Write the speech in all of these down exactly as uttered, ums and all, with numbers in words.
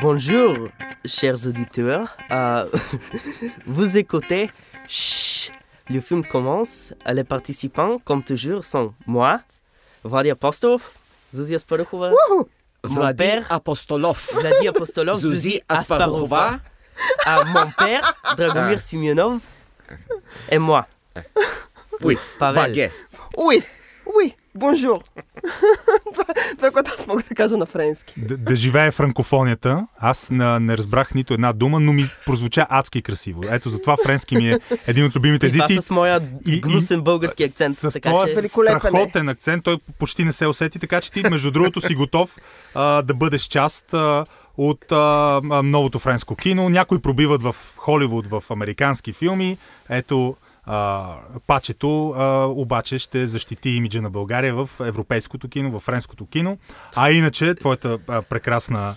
Bonjour, chers auditeurs. Euh, vous écoutez Chut, le film commence. Les participants, comme toujours, sont moi, Vladi Apostolov, Zuzi Asparuhova, mon père Apostolov, Vladi Apostolov, Zuzi Asparuhova, à mon père Dragomir Simeonov et moi. Oui, Pavel. Oui, oui. Bonjour! това, това е което аз мога да кажа на френски. Да, да живее франкофонията. Аз на, не разбрах нито една дума, но ми прозвуча адски красиво. Ето затова френски ми е един от любимите езици. И с моя гнусен български акцент. С, с това че... страхотен акцент. Той почти не се усети, така че ти между другото си готов а, да бъдеш част а, от а, новото френско кино. Някои пробиват в Холивуд, в американски филми. Ето... Uh, пачето uh, обаче ще защити имиджа на България в европейското кино, в френското кино. А иначе, твоята uh, прекрасна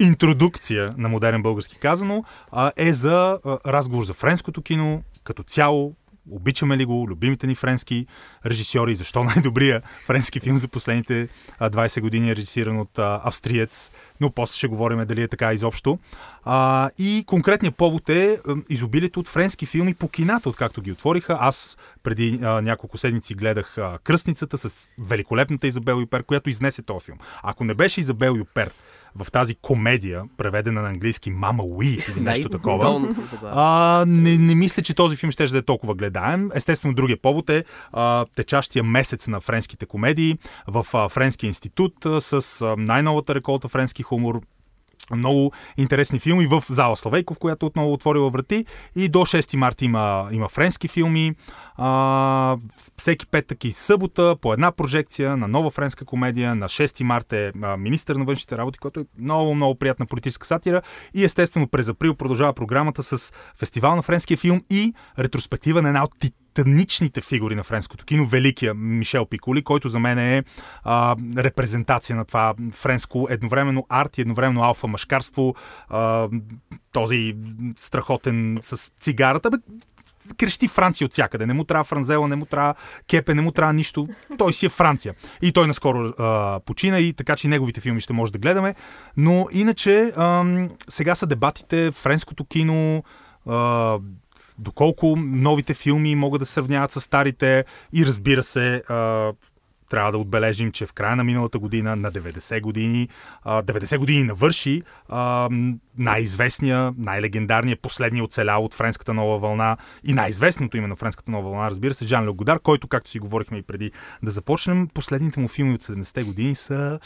интродукция на модерен български казано uh, е за uh, разговор за френското кино като цяло. Обичаме ли го, любимите ни френски режисьори, защо най-добрия френски филм за последните двайсет години е режисиран от а, австриец, но после ще говорим дали е така изобщо. А, и конкретният повод е изобилието от френски филми по кината, откакто ги отвориха. Аз преди а, няколко седмици гледах а, Кръстницата с великолепната Изабел Юпер, която изнесе този филм. Ако не беше Изабел Юпер в тази комедия, преведена на английски Мама Уи или нещо такова, а, не, не мисля, че този филм ще да е толкова гледаем. Естествено, другия повод е а, течащия месец на френските комедии в а, Френския институт а, с а, най-новата реколта френски хумор. Много интересни филми в зала Славейков, която отново отворила врати. И до шести март има, има френски филми. А, всеки петък и събота по една прожекция на нова френска комедия. На шести март е министър на външните работи, който е много, много приятна политическа сатира. И естествено през април продължава програмата с фестивал на френския филм и ретроспектива на една от титаничните фигури на френското кино, великия Мишел Пиколи, който за мен е а, репрезентация на това френско едновременно арт и едновременно алфа-машкарство, а, този страхотен с цигарата. Бе, крещи Франция от всякъде. Не му трябва франзела, не му трябва кепе, не му трябва нищо. Той си е Франция. И той наскоро а, почина, и така че неговите филми ще може да гледаме. Но иначе а, сега са дебатите френското кино, а, доколко новите филми могат да се сравняват с старите и разбира се, а, трябва да отбележим, че в края на миналата година, на деветдесет години, а, деветдесет години навърши а, най-известния, най-легендарния, последния оцелял от Френската нова вълна и най-известното име на Френската нова вълна, разбира се, Жан-Люк Годар, който, както си говорихме и преди да започнем, последните му филми от седемдесетте години са...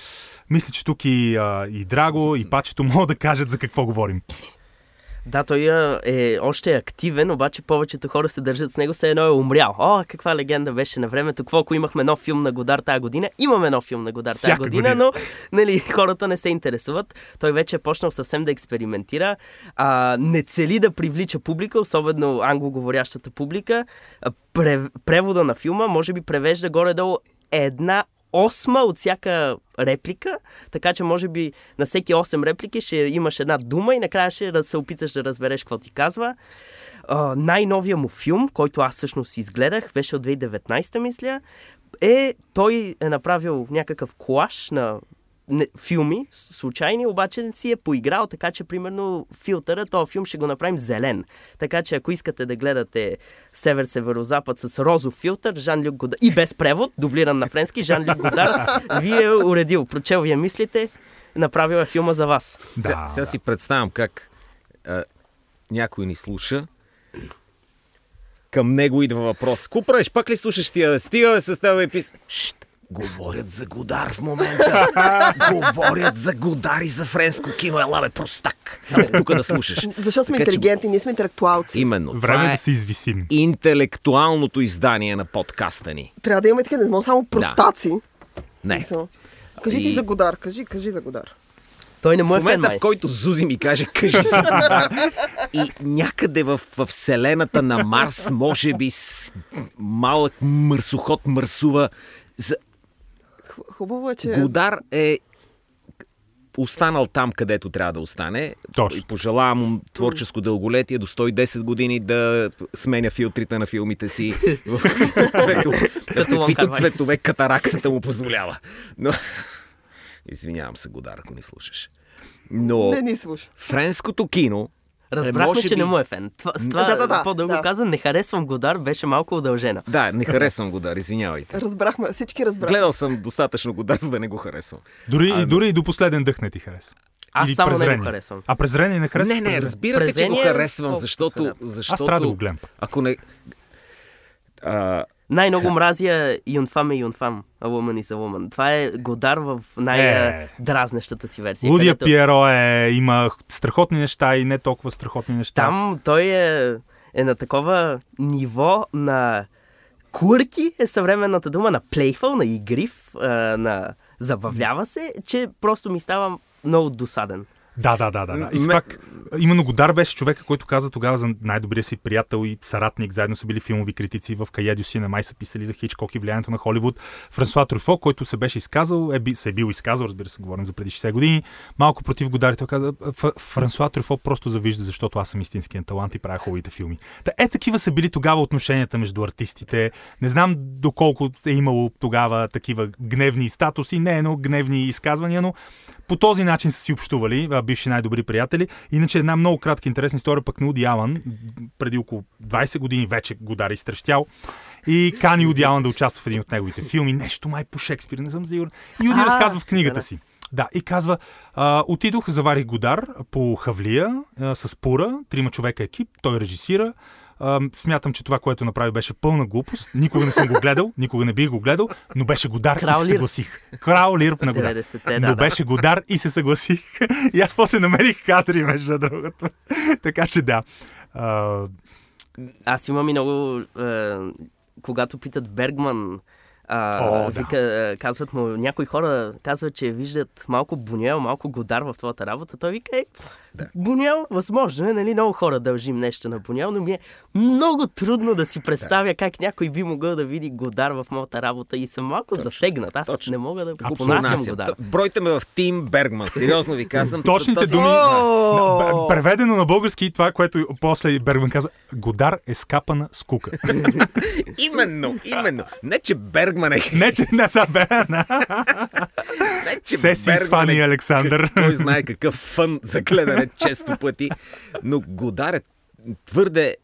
Мисля, че тук и, а, и Драго, и Пачето могат да кажат за какво говорим. Да, той е още активен, обаче повечето хора се държат с него, все едно е умрял. О, каква легенда беше на времето. Какво, ако имахме нов филм на Годар тази година? Имаме нов филм на Годар тази година, година, но нали, хората не се интересуват. Той вече е почнал съвсем да експериментира. А, не цели да привлича публика, особено англоговорящата публика. Прев... Превода на филма може би превежда горе-долу една осма от всяка реплика, така че може би на всеки осем реплики ще имаш една дума и накрая ще се опиташ да разбереш какво ти казва. Uh, най-новия му филм, който аз всъщност изгледах, беше от две хиляди и деветнайсета, мисля, е той е направил някакъв колаж на филми, случайни, обаче не си е поиграл, така че, примерно, филтъра, този филм ще го направим зелен. Така че, ако искате да гледате Север-Северо-Запад с розов филтър, Жан-Люк Годар, и без превод, дублиран на френски, Жан-Люк Годар ви е уредил, прочел вие мислите, направил е филма за вас. Да, сега, сега си представям как а, някой ни слуша, към него идва въпрос. Ко правиш, пак ли слушаш тия? Стига с тебе и писа. Говорят за Годар в момента. Говорят за Годар и за френско кино. Ела бе, простак. Абе, тук да слушаш. Защо сме така, интелигентни, че... ние сме интелектуалци. Именно. Време да се извисим. Интелектуалното издание на подкаста ни. Трябва да имаме така, не сме само простаци. Да. Не. Кажи ти и... за Годар, кажи, кажи за Годар. Той не му е в момента, фен, в който Зузи ми каже, кажи си. И някъде в, в вселената на Марс, може би с малък мърсоход мърсува за... Хубаво е, че... Годар е останал там, където трябва да остане. Точно. И пожелавам му творческо дълголетие до сто и десет години да сменя филтрите на филмите си в каквито цветове катарактата му позволява. Но... Извинявам се, Годар, ако не слушаш. но не ни слуша. Френското кино... Разбрахме, е, че би... не му е фен. Това, с това да, да, да, по-дълго да. каза, не харесвам Годар, беше малко удължена. Да, не харесвам Годар, извинявайте. Разбрахме, всички разбрахме. Гледал съм достатъчно Годар, за да не го харесвам. Дори, а, и, дори и до последен дъх не ти харесвам. Аз само презрение. не го харесвам. А презрение не харесвам? Не, не, разбира презрение... се, че го харесвам, защото... защото... Аз трябва да го гледам. Ако не... А... Най-много мразя Юнфам е Юнфам, A Woman is a Woman. Това е Годар в най-дразнещата си версия. Лудия където... Пиеро е, има страхотни неща и не толкова страхотни неща. Там той е, е на такова ниво на курки, е съвременната дума, на playful, на игрив, на забавлява се, че просто ми става много досаден. Да, да, да, да. да. И Ме... пак, именно Годар беше човека, който каза тогава за най-добрия си приятел и съратник. Заедно са били филмови критици в Кая Дю Синема и са писали за Хичкок и влиянието на Холивуд. Франсуа Трюфо, който се беше изказал, е би, се е бил изказал, разбира се, говорим за преди шейсет години, малко против Годар и той каза, Франсуа Трюфо просто завижда, защото аз съм истинският талант и правя хубавите филми. Та е, такива са били тогава отношенията между артистите. Не знам доколко е имало тогава такива гневни статуси, не едно гневни изказвания, но по този начин са си общували, бивши най-добри приятели. Иначе една много кратка интересна история пък на Уди Алън. Преди около двайсет години вече Годар изтрещял и кани Уди Алън да участва в един от неговите филми. Нещо май по Шекспир, не съм сигурен. И Уди разказва в книгата си. Да, и казва, а, отидох, заварих Годар по Хавлия а, с Пура, трима човека екип, той режисира. А, смятам, че това, което направи, беше пълна глупост. Никога не съм го гледал, никога не бих го гледал, но беше Годар Крал и се съгласих. Крал Лирп на Годар. деветдесетте, да, но беше Годар и се съгласих. И аз после намерих кадри между другото. Така че да. А... Аз имам и много... Е, когато питат Бергман... А, О, вика, да. Казват му, някои хора казват, че виждат малко Буñuel, малко Годар в твоята работа. Той вика, е, да. Буñuel, възможно е, нали, много хора дължим нещо на Буñuel, но ми е много трудно да си представя да. как някой би могъл да види Годар в моята работа и съм малко точно, засегнат. Аз точно. не мога да го понасям Годар. Бройте ме в Тим Бергман, сериозно ви казвам. Точните този... думи, на, преведено на български това, което после Бергман казва, Годар е скапана скука. именно, именно. Не, че Бергман Не, че не са Берна. Сеси с Фани и Александър. Кой знае какъв фън за гледане често пъти. Но Годар е твърде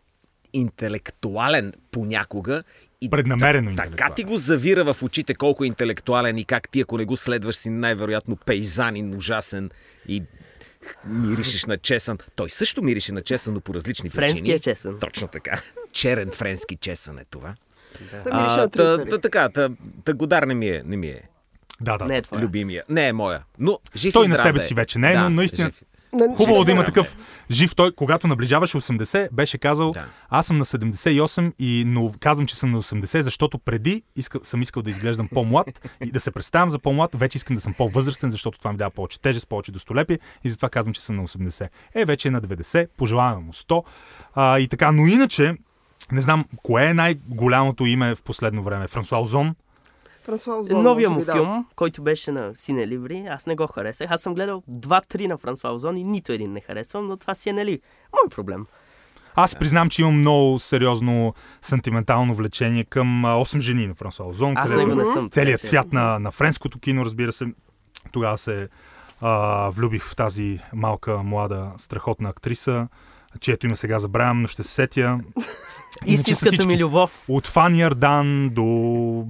интелектуален понякога. И преднамерено интелектуален. Така ти го завира в очите колко е интелектуален и как ти, ако не го следваш, си най-вероятно пейзанин, ужасен и... Миришеш на чесън. Той също мирише на чесън, но по различни причини. Френския чесън. Точно така. Черен френски чесън е това. Да. А, та, та, така, та, та Годар не ми е, не ми е. Да, да, не е твоя. Любимия. Не е моя. Но жив той на себе си вече не е, да, но наистина жив... хубаво жив да има такъв жив. Той, когато наближаваше осемдесет, беше казал, да. аз съм на седемдесет и осем, и, но казвам, че съм на осемдесет, защото преди иска, съм искал да изглеждам по-млад и да се представям за по-млад, вече искам да съм по-възрастен, защото това ми дава повече тежест, повече достолепие и затова казвам, че съм на осемдесет. Е, вече е на деветдесет, пожелавам му сто. А, и така, но иначе не знам, кое е най-голямото име в последно време? Франсуа Озон? Франсуа Озон. Новия му филм, който беше на Сине Либри, аз не го харесах. Аз съм гледал два-три на Франсуа Озон и нито един не харесвам, но това си е, нали, мой проблем. Аз признам, че имам много сериозно сантиментално влечение към осем жени на Франсуа Озон, където целият цвят на, на френското кино, разбира се, тогава се а, влюбих в тази малка, млада, страхотна актриса, чието име сега забравям, но ще се сетя. Истинската ми любов. От Фани Ардан до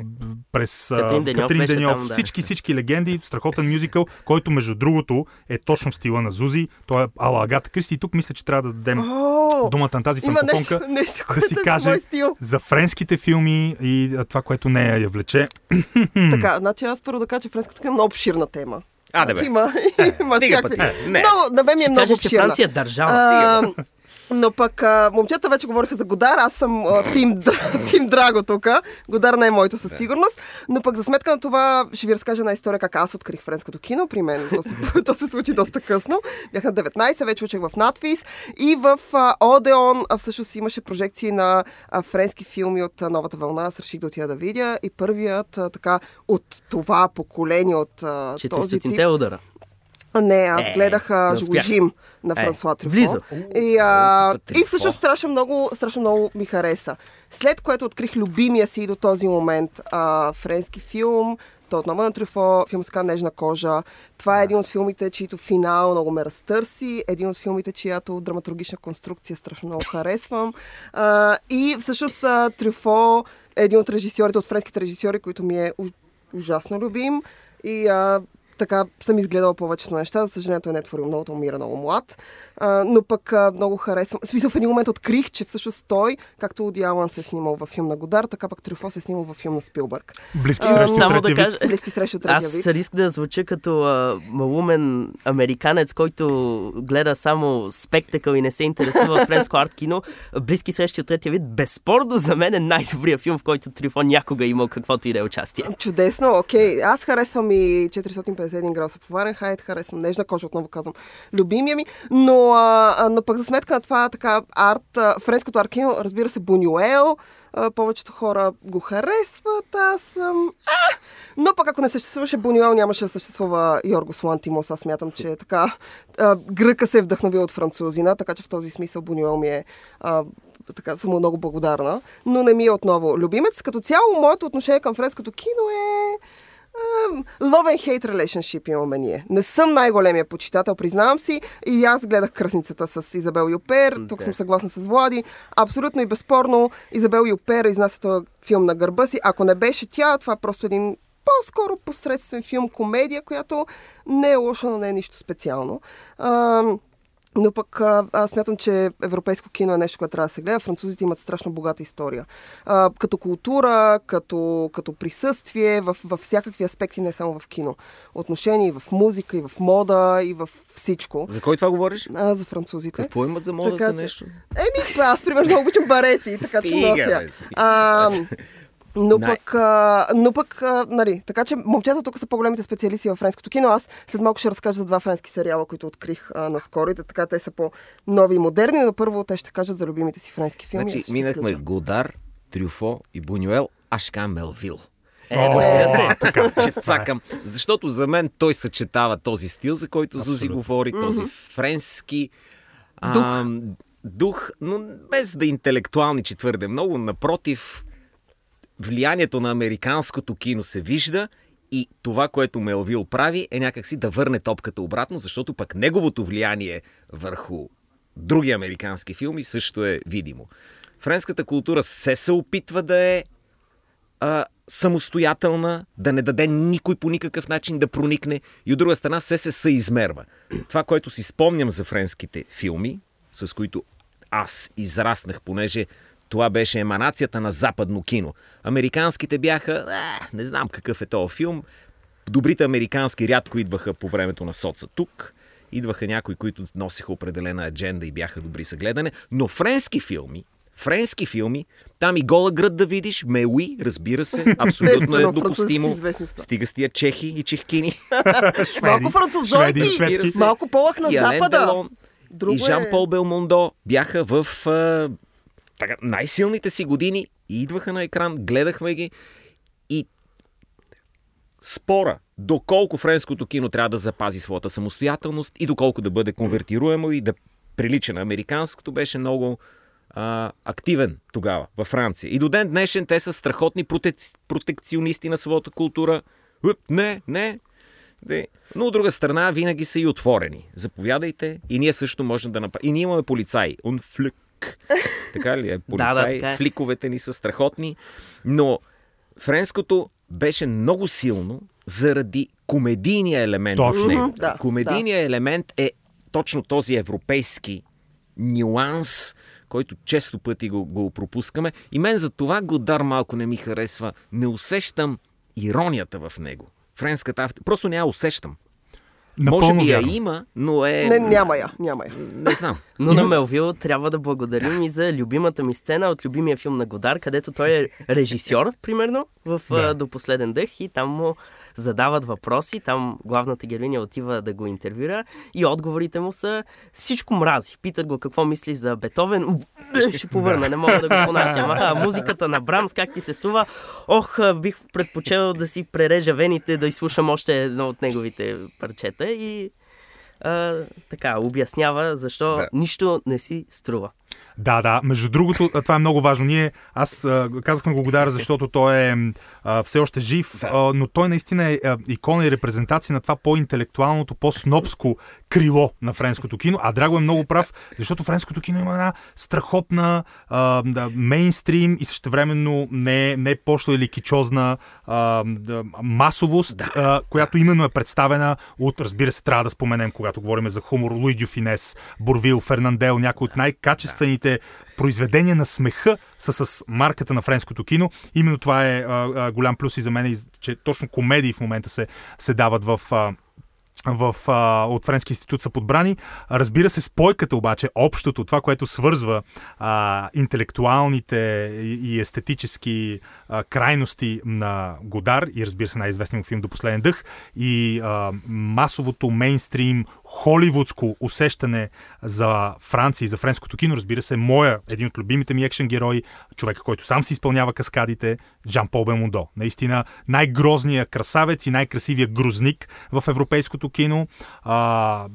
през Катрин Деньов. Катрин Деньов там, да. Всички, всички легенди. Страхотен мюзикъл, който между другото е точно в стила на Зузи. Той е ала Агата Кристи. И тук мисля, че трябва да дадем oh, думата на тази франкофонка да си каже за френските филми и това, което нея я влече. Така, значи аз първо да кажа, че френското е много обширна тема. А, да бе. Има, е, има всякакви. Да бе ми е много обширна. Франция е държава. Но пък а, момчета вече говориха за Годар, аз съм а, тим, тим Драго тук. Годар не е моето със сигурност. Но пък за сметка на това ще ви разкажа една история как аз открих френското кино. При мен то се, то се случи доста късно. Бях на деветнайсет, вече учех в Натвис и в а, Одеон а, всъщност имаше прожекции на а, френски филми от а, новата вълна. Аз реших да отида да видя и първият а, така от това поколение от а, този тип... четиристотинте удара. Не, аз е, гледах Жужим на Франсуа е, Трюфо. И, а, и всъщност страшно много, страшно много ми хареса. След което открих любимия си до този момент а, френски филм, Той отново на Трюфо, филмска "Нежна кожа". Това е един от филмите, чието финал много ме разтърси. Един от филмите, чиято драматургична конструкция страшно много харесвам. А, и всъщност Трюфо е един от режисьорите, от френските режисьори, които ми е ужасно любим. И а, така съм изгледала повечето неща. За съжаление, той не е творил много, умира много млад. А, но пък а, много харесвам. В смисъл, в един момент открих, че всъщност той, както Woody Allen се е снимал във филм на Годар, така пък Трюфо се е снимал във филм на Спилбърг. Близки срещи от третия вид. Кажа, Близки срещи от третия вид. Аз риск да звуча като а, малумен американец, който гледа само спектакъл и не се интересува в френско арт кино. Близки срещи от третия вид безспорно за мен е най-добрият филм, в който Трюфо някога е имал каквото и да е участие. Чудесно, окей. Аз харесвам и четиристотин петдесет и един градуса по Фаренхайт, харесвам "Нежна кожа", отново казвам, любимия ми. Но, а, но пък за сметка на това така арт, а, френското арт кино, разбира се, Бунюел, а, повечето хора го харесват, аз съм... А! Но пък ако не съществуваше Бунюел, нямаше да съществува Йоргос Лантимос. Аз смятам, че така а, гръка се е вдъхновил от французина, така че в този смисъл Бунюел ми е... А, така съм много благодарна, но не ми е отново любимец. Като цяло, моето отношение към френското кино е... Love and hate relationship имаме ние. Не съм най-големия почитател, признавам си. И аз гледах "Кръсницата" с Изабел Юпер. Okay. Тук съм съгласна с Влади. Абсолютно и безспорно Изабел Юпер изнася този филм на гърба си. Ако не беше тя, това е просто един по-скоро посредствен филм, комедия, която не е лоша, но не е нищо специално. Ам... Но пък аз смятам, че европейско кино е нещо, което трябва да се гледа. Французите имат страшно богата история. А, като култура, като, като присъствие, в, във всякакви аспекти, не само в кино. Отношения и в музика, и в мода, и в всичко. За кой това говориш? А, за французите. Какво имат за мода, така, за нещо? Еми, аз, примерно, обичам барети, така че нося. А, Но пък, а, но пък, а, нали, така че момчета тук са по-големите специалисти във френското кино. Аз след малко ще разкажа за два френски сериала, които открих а, наскоро. И така, те са по-нови и модерни, но първо те ще кажат за любимите си френски филми. Значи, минахме Годар, Трюфо и Бунюел, Ашкан Мелвил. Е, да се цакам. Защото за мен той съчетава този стил, за който Зузи говори, този френски... Дух, но без да интелектуални че твърде много, напротив... Влиянието на американското кино се вижда и това, което Мелвил прави, е някакси да върне топката обратно, защото пък неговото влияние върху други американски филми също е видимо. Френската култура се се опитва да е а, самостоятелна, да не даде никой по никакъв начин да проникне и от друга страна се се съизмерва. Това, което си спомням за френските филми, с които аз израснах, понеже това беше еманацията на западно кино. Американските бяха... Е, не знам какъв е този филм. Добрите американски рядко идваха по времето на соца тук. Идваха някои, които носеха определена адженда и бяха добри за гледане. Но френски филми, френски филми, там и гола град да видиш, Меуи, разбира се, абсолютно е допустимо. Стига с тия чехи и чехкини. Малко французойки, малко полах на запада. Ален Делон и Жан-Пол Белмондо бяха в... Така, най-силните си години идваха на екран, гледахме ги и спора доколко френското кино трябва да запази своята самостоятелност и доколко да бъде конвертируемо и да прилича на американското, беше много а, активен тогава във Франция. И до ден днешен те са страхотни протек... протекционисти на своята култура. Уп, не, не. Де. Но от друга страна винаги са и отворени. Заповядайте и ние също можем да направим. И ние имаме полицаи. Он флюк. Така ли е? Полицаи, да, да, фликовете ни са страхотни, но френското беше много силно заради комедийния елемент. Точно. Да, комедийния да. елемент е точно този европейски нюанс, който често пъти го, го пропускаме. И мен за това Годар малко не ми харесва. Не усещам иронията в него. Френската автор... Просто не я усещам. Напълно. Може би я има, но е... Не, няма я, няма я. Не знам. Но на Мелвил трябва да благодарим да. и за любимата ми сцена от любимия филм на Годар, където той е режисьор, примерно, в да. "До последен дъх", и там му задават въпроси, там главната героиня отива да го интервюра и отговорите му са всичко мрази. Питат го какво мисли за Бетовен. У, ще повърна, не мога да го понасям. А, музиката на Брамс, как ти се струва? Ох, бих предпочел да си прережа вените, да изслушам още едно от неговите парчета. И а, така, обяснява защо да. нищо не си струва. Да, да. Между другото, това е много важно. Ние, аз казахме го Годар, защото той е а, все още жив, да. а, но той наистина е икона и репрезентация на това по-интелектуалното, по-снобско крило на френското кино. А Драго е много прав, защото френското кино има една страхотна а, да, мейнстрим и същевременно не, не е пошла или кичозна а, да, масовост, да. А, която именно е представена от, разбира се, трябва да споменем, когато говорим за хумор, Луи Дюфинес, Бурвил, Фернандел, някои от най-качествените произведения на смеха са с марката на френското кино. Именно това е а, а, голям плюс и за мен, че точно комедии в момента се, се дават в... А... В, а, от Френски институт са подбрани. Разбира се, спойката обаче, общото, това, което свързва а, интелектуалните и естетически а, крайности на Годар и, разбира се, най-известния му филм "До последен дъх", и а, масовото мейнстрим, холивудско усещане за Франция и за френското кино, разбира се, моя, един от любимите ми екшен герои, човека, който сам си изпълнява каскадите, Жан-Пол Белмондо. Наистина най-грозният красавец и най-красивия грузник в европейското кино. А,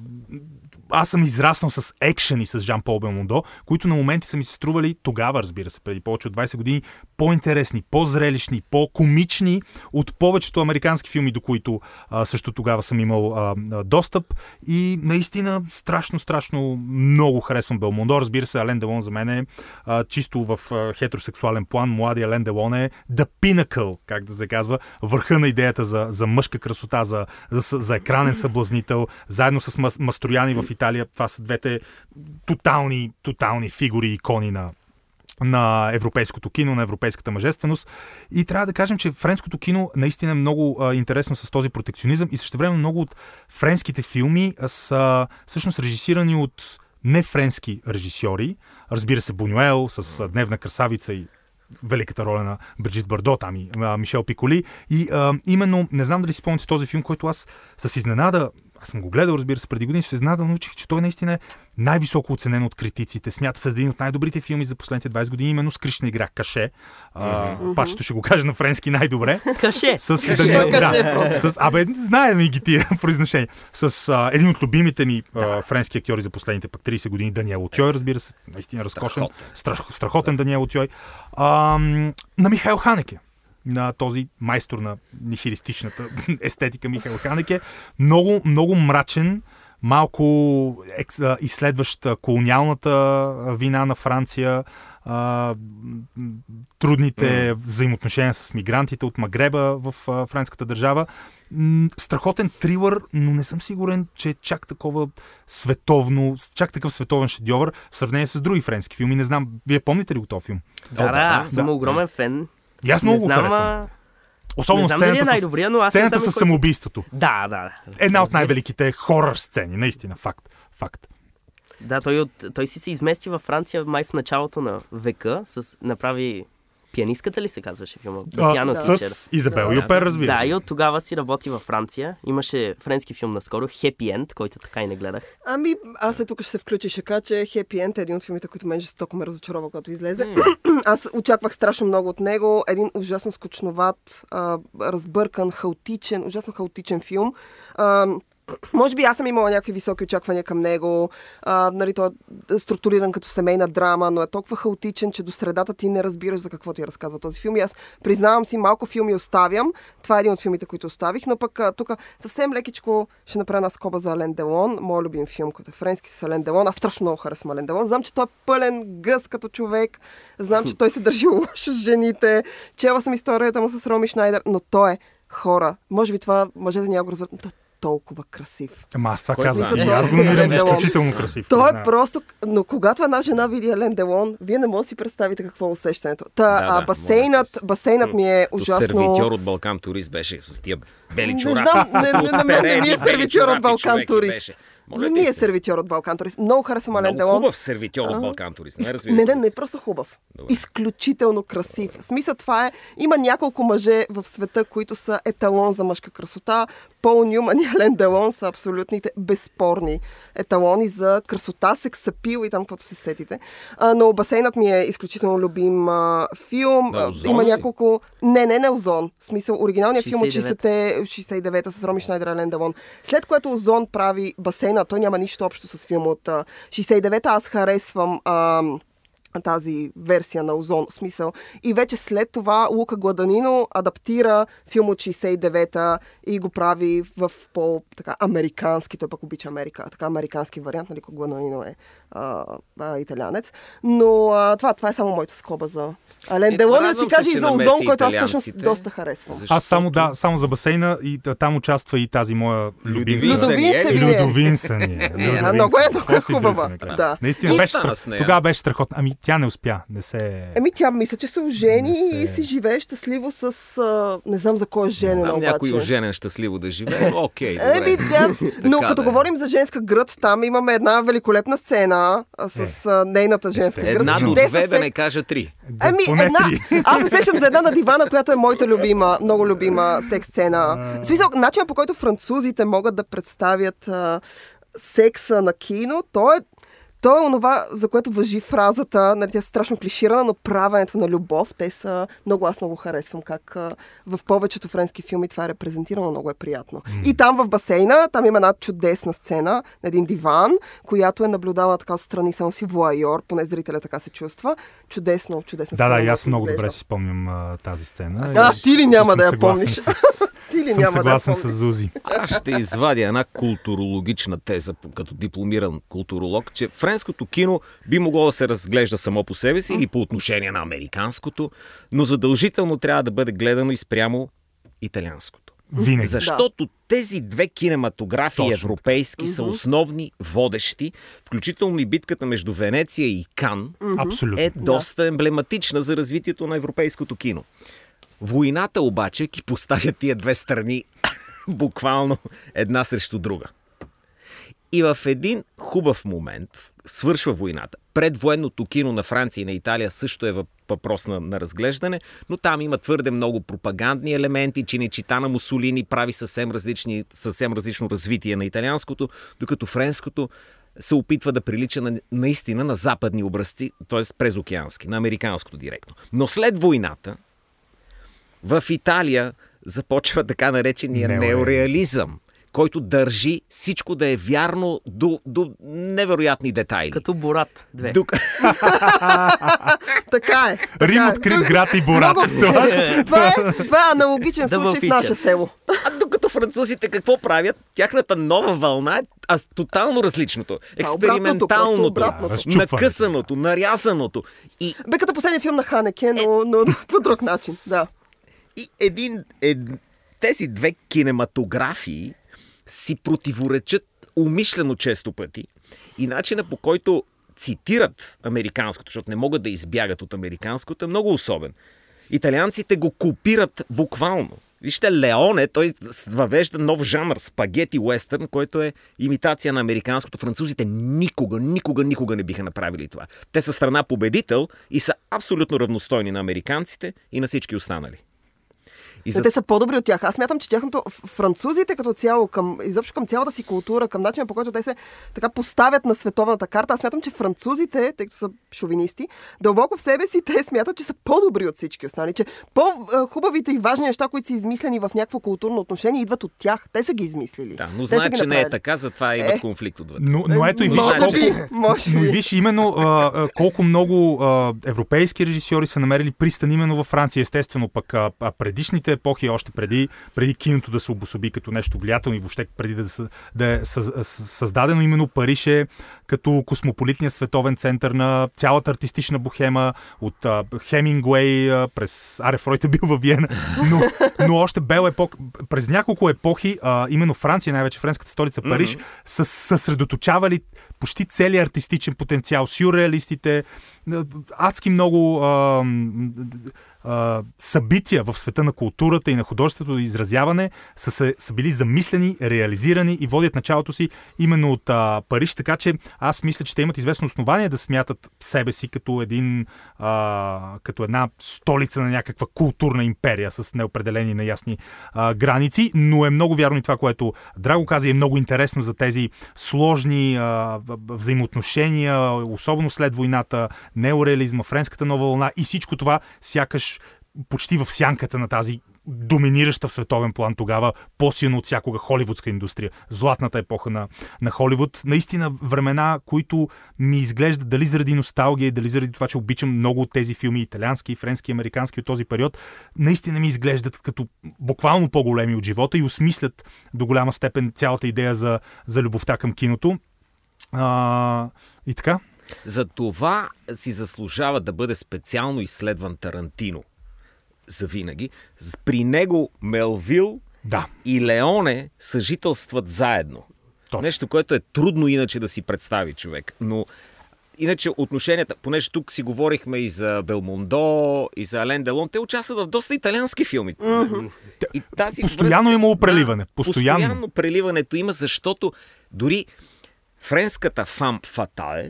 аз съм израснал с екшени с Жан-Пол Белмондо, които на моменти са ми се стрували тогава, разбира се, преди повече от двайсет години, по-интересни, по-зрелищни, по-комични от повечето американски филми, до които а, също тогава съм имал а, а, достъп. И наистина страшно, страшно много харесвам Белмондо. Разбира се, Ален Делон за мен е а, чисто в а, хетеросексуален план. Млади Ален Делон е the pinnacle, както се казва, върха на идеята за, за мъжка красота, за, за, за екранен съблазнител, заедно с мас, Мастрояни в Италия. Това са двете тотални, тотални фигури, икони на на европейското кино, на европейската мъжественост. И трябва да кажем, че френското кино наистина е много а, интересно с този протекционизъм и същевременно много от френските филми са всъщност режисирани от нефренски режисьори. Разбира се, Бунюел с "Дневна красавица" и великата роля на Бриджит Бардо, там и а, Мишел Пиколи. И а, именно, не знам дали си спомните този филм, който аз с изненада Аз съм го гледал, разбира се, преди години, ще се изненадал, научих, че той наистина е най-високо оценен от критиците. Смята се за един от най-добрите филми за последните двайсет години, именно "Скришна игра", "Каше". Mm-hmm. Пачето ще го кажа на френски най-добре. Каше. С Даниел. Да, с... Абе, знаем и ги тия произношения. С а, един от любимите ми а, френски актьори за последните пък трийсет години, Даниел Аутюй, разбира се, наистина разкошен, страх, страхотен Даниел Аутюй. А, на Михаил Ханеке. На този майстор на нихилистичната естетика Михаил Ханеке. Много, много мрачен, малко изследващ колониалната вина на Франция, трудните взаимоотношения с мигрантите от Магреба в френската държава. Страхотен трилър, но не съм сигурен, че е чак такова световно, чак такъв световен шедьовър в сравнение с други френски филми. Не знам, вие помните ли го този филм? Да, да, да, съм да. огромен фен. И аз много го харесвам. Особено сцената с, сцената с самоубийството. Да, да. Една от най-великите хорър сцени, наистина, факт. факт. Да, той, от, той си се измести във Франция май в началото на века, с, направи "Пианистката" ли се казваше филма? Пиано да. С Изабел да, Юпер, разбира се. Да, и от тогава си работи във Франция. Имаше френски филм наскоро, "Happy End", който така и не гледах. Ами, аз след тук ще се включи, ще кажа, че "Happy End" е един от филмите, които мен жестоко ме разочарова, когато излезе. Mm. Аз очаквах страшно много от него. Един ужасно скучноват, а, разбъркан, хаотичен, ужасно хаотичен филм. А, Може би аз съм имала някакви високи очаквания към него. А, нали, той е структуриран като семейна драма, но е толкова хаотичен, че до средата ти не разбираш за какво ти разказва този филм. И аз признавам си, малко филми оставям. Това е един от филмите, които оставих, но пък тук съвсем лекичко ще направя една скоба за Ален Делон. Моят любим филм, който е френски, с Ален Делон. Аз страшно много харесвам Ален Делон. Знам, че той е пълен гъс като човек. Знам, че той се държи лошо с жените. Чела съм историята му с Роми Шнайдер, но той е хора. Може би това мъжете няма го разберат. Толкова красив. Ама аз това казвам. Да. Аз го намирам изключително красив. Той е просто... Но когато една жена види Ален Делон, вие не може да си представите какво е усещането. Та, да, а, да, басейнат, да. басейнат ми е ужасно... Сервитьор от "Балкан Турист" беше с тия бели чорапи. Не знам, не, не, не, не, не, не ми е сервитьор от "Балкан Турист". Не ми е сервитьор от "Балкан Турист". Много харесвам Ален Делон. Хубав сервитьор от "Балкан Турист". Не, не, не, не, просто хубав. Добре. Изключително красив. В смисъл това е... Има няколко мъже в света, които са еталон за мъжка красота. Пол Нюман и Ален Делон са абсолютните безспорни еталони за красота, сексапил и там, каквото се сетите. А, но "Басейнат" ми е изключително любим а, филм. Да, Озон, Има няколко... Не, не, не Озон. В смисъл, оригиналният шейсет и девета филм от шейсет и девета с Роми Шнайдер и Ален Делон. След което Озон прави "Басейнат", той няма нищо общо с филма от шейсет и девета. Аз харесвам... А, тази версия на Озон, смисъл. И вече след това Лука Гладанино адаптира филм от шейсет и девета и го прави в по-американски, той пък обича Америка, така американски вариант, нали, Гладанино е а, а, италянец. Но а, това, това е само моята скоба за Ален Делон, да си каже и за Озон, който аз всъщност доста харесвам. Защото... Аз само, да, само за басейна и там участва и тази моя любима. Людовинсън е. Много е, много е хубава. Да. Наистина, беше страх... тогава беше страхотна. Ами тя не успя. Не се... Еми тя мисля, че се ожени се... и си живее щастливо с... А... Не знам за кой е женен, обаче. Някой оженен щастливо да живее. Окей, добре. Но като говорим за женска гръд, там имаме една великолепна сцена с нейната женска гръд. Една до две, да не кажа три. Ами, една... Аз усещам за една на дивана, която е моята любима, много любима секс-сцена. В смисъл, начинът по който французите могат да представят а, секса на кино, то е то е онова, за което въжи фразата, нали, тя е страшно клиширана, но правенето на любов, те са много, аз много харесвам как а, в повечето френски филми това е репрезентирано, много е приятно. Mm-hmm. И там в басейна, там има една чудесна сцена на един диван, която е наблюдавана така отстрани, само си вуайор, поне зрителя така се чувства. Чудесно, чудесна да, сцена. Да, да, аз много добре си спомням а, тази сцена. А, а, ти ли няма да я помниш? С... ти ли няма да я съгласен с Зузи. Аз ще извадя една културологична теза, като дипломиран културолог, че френското кино би могло да се разглежда само по себе си или по отношение на американското, но задължително трябва да бъде гледано и спрямо италианското. Винаги. Защото тези две кинематографии Точно. европейски mm-hmm. са основни водещи, включително и битката между Венеция и Кан mm-hmm. е доста емблематична за развитието на европейското кино. Войната обаче ги поставя тия две страни буквално една срещу друга. И в един хубав момент свършва войната. Предвоенното кино на Франция и на Италия също е въпрос на, на разглеждане, но там има твърде много пропагандни елементи, че нечита на Мусолини прави съвсем, различни, съвсем различно развитие на италианското, докато френското се опитва да прилича на, наистина на западни образци, т.е. през океански, на американското директно. Но след войната в Италия започва така наречения неореализъм, който държи всичко да е вярно до, до невероятни детайли. Като Борат две. Дук... така е. Така Рим открит е. Град и Борат. това, е, това, е, това е аналогичен случай в наше село. А докато французите какво правят? Тяхната нова вълна е а, тотално различното. Експерименталното, накъсаното, нарязаното. И... Бе като последния филм на Ханеке, но, е... но по друг начин. Да. И един, ед... тези две кинематографии си противоречат умишлено често пъти и начина по който цитират американското, защото не могат да избягат от американското, е много особен. Италианците го копират буквално. Вижте, Леоне, той въвежда нов жанр, спагети уестърн, който е имитация на американското. Французите никога, никога, никога не биха направили това. Те са страна победител и са абсолютно равностойни на американците и на всички останали. За... Те са по-добри от тях. Аз мятам, че тяхното французите като цяло, към, изобщо към цялата си култура, към начина по който те се така поставят на световната карта, аз мятам, че французите, тъй като са шовинисти, дълбоко в себе си те смятат, че са по-добри от всички останали, че по-хубавите и важни неща, които са измислени в някакво културно отношение, идват от тях. Те са ги измислили. Да, но знаят, че не е така, затова е... имат конфликт отвътре. Но, но ето и виж, може колко... би, може но и виж именно а, а, колко много а, европейски режисьори са намерили пристан именно във Франция, естествено пък а, а предишните епохи, още преди, преди киното да се обособи като нещо влиятелно и въобще преди да, да е създадено, именно Париж е като космополитният световен център на цялата артистична бохема, от а, Хемингуей а, през Аре Фройд е бил във Виена, но, но още бел епох, през няколко епохи, а, именно Франция, най-вече френската столица Париж, mm-hmm. са съсредоточавали почти целият артистичен потенциал. Сюрреалистите, адски много а, а, събития в света на културата и на художеството и изразяване са, са, са били замислени, реализирани и водят началото си именно от а, Париж, така че аз мисля, че те имат известно основание да смятат себе си като един а, като една столица на някаква културна империя с неопределени неясни а, граници, но е много вярно и това, което Драго каза, е много интересно за тези сложни а, взаимоотношения, особено след войната, неореализма, френската нова вълна и всичко това сякаш почти в сянката на тази доминираща в световен план тогава, по-силно от всякога холивудска индустрия. Златната епоха на, на Холивуд. Наистина времена, които ми изглежда дали заради носталгия и дали заради това, че обичам много от тези филми, италиански, френски, американски от този период, наистина ми изглеждат като буквално по-големи от живота и осмислят до голяма степен цялата идея за, за любовта към киното. А, и така. За това си заслужава да бъде специално изследван Тарантино. Завинаги. При него Мелвил да. и Леоне съжителстват заедно. Точно. Нещо, което е трудно иначе да си представи човек. Но иначе отношенията, понеже тук си говорихме и за Белмондо, и за Ален Делон, те участват в доста италиански филми. Mm-hmm. И тази постоянно връзка... имало преливане. Постоянно. Постоянно преливането има, защото дори френската фам фаталь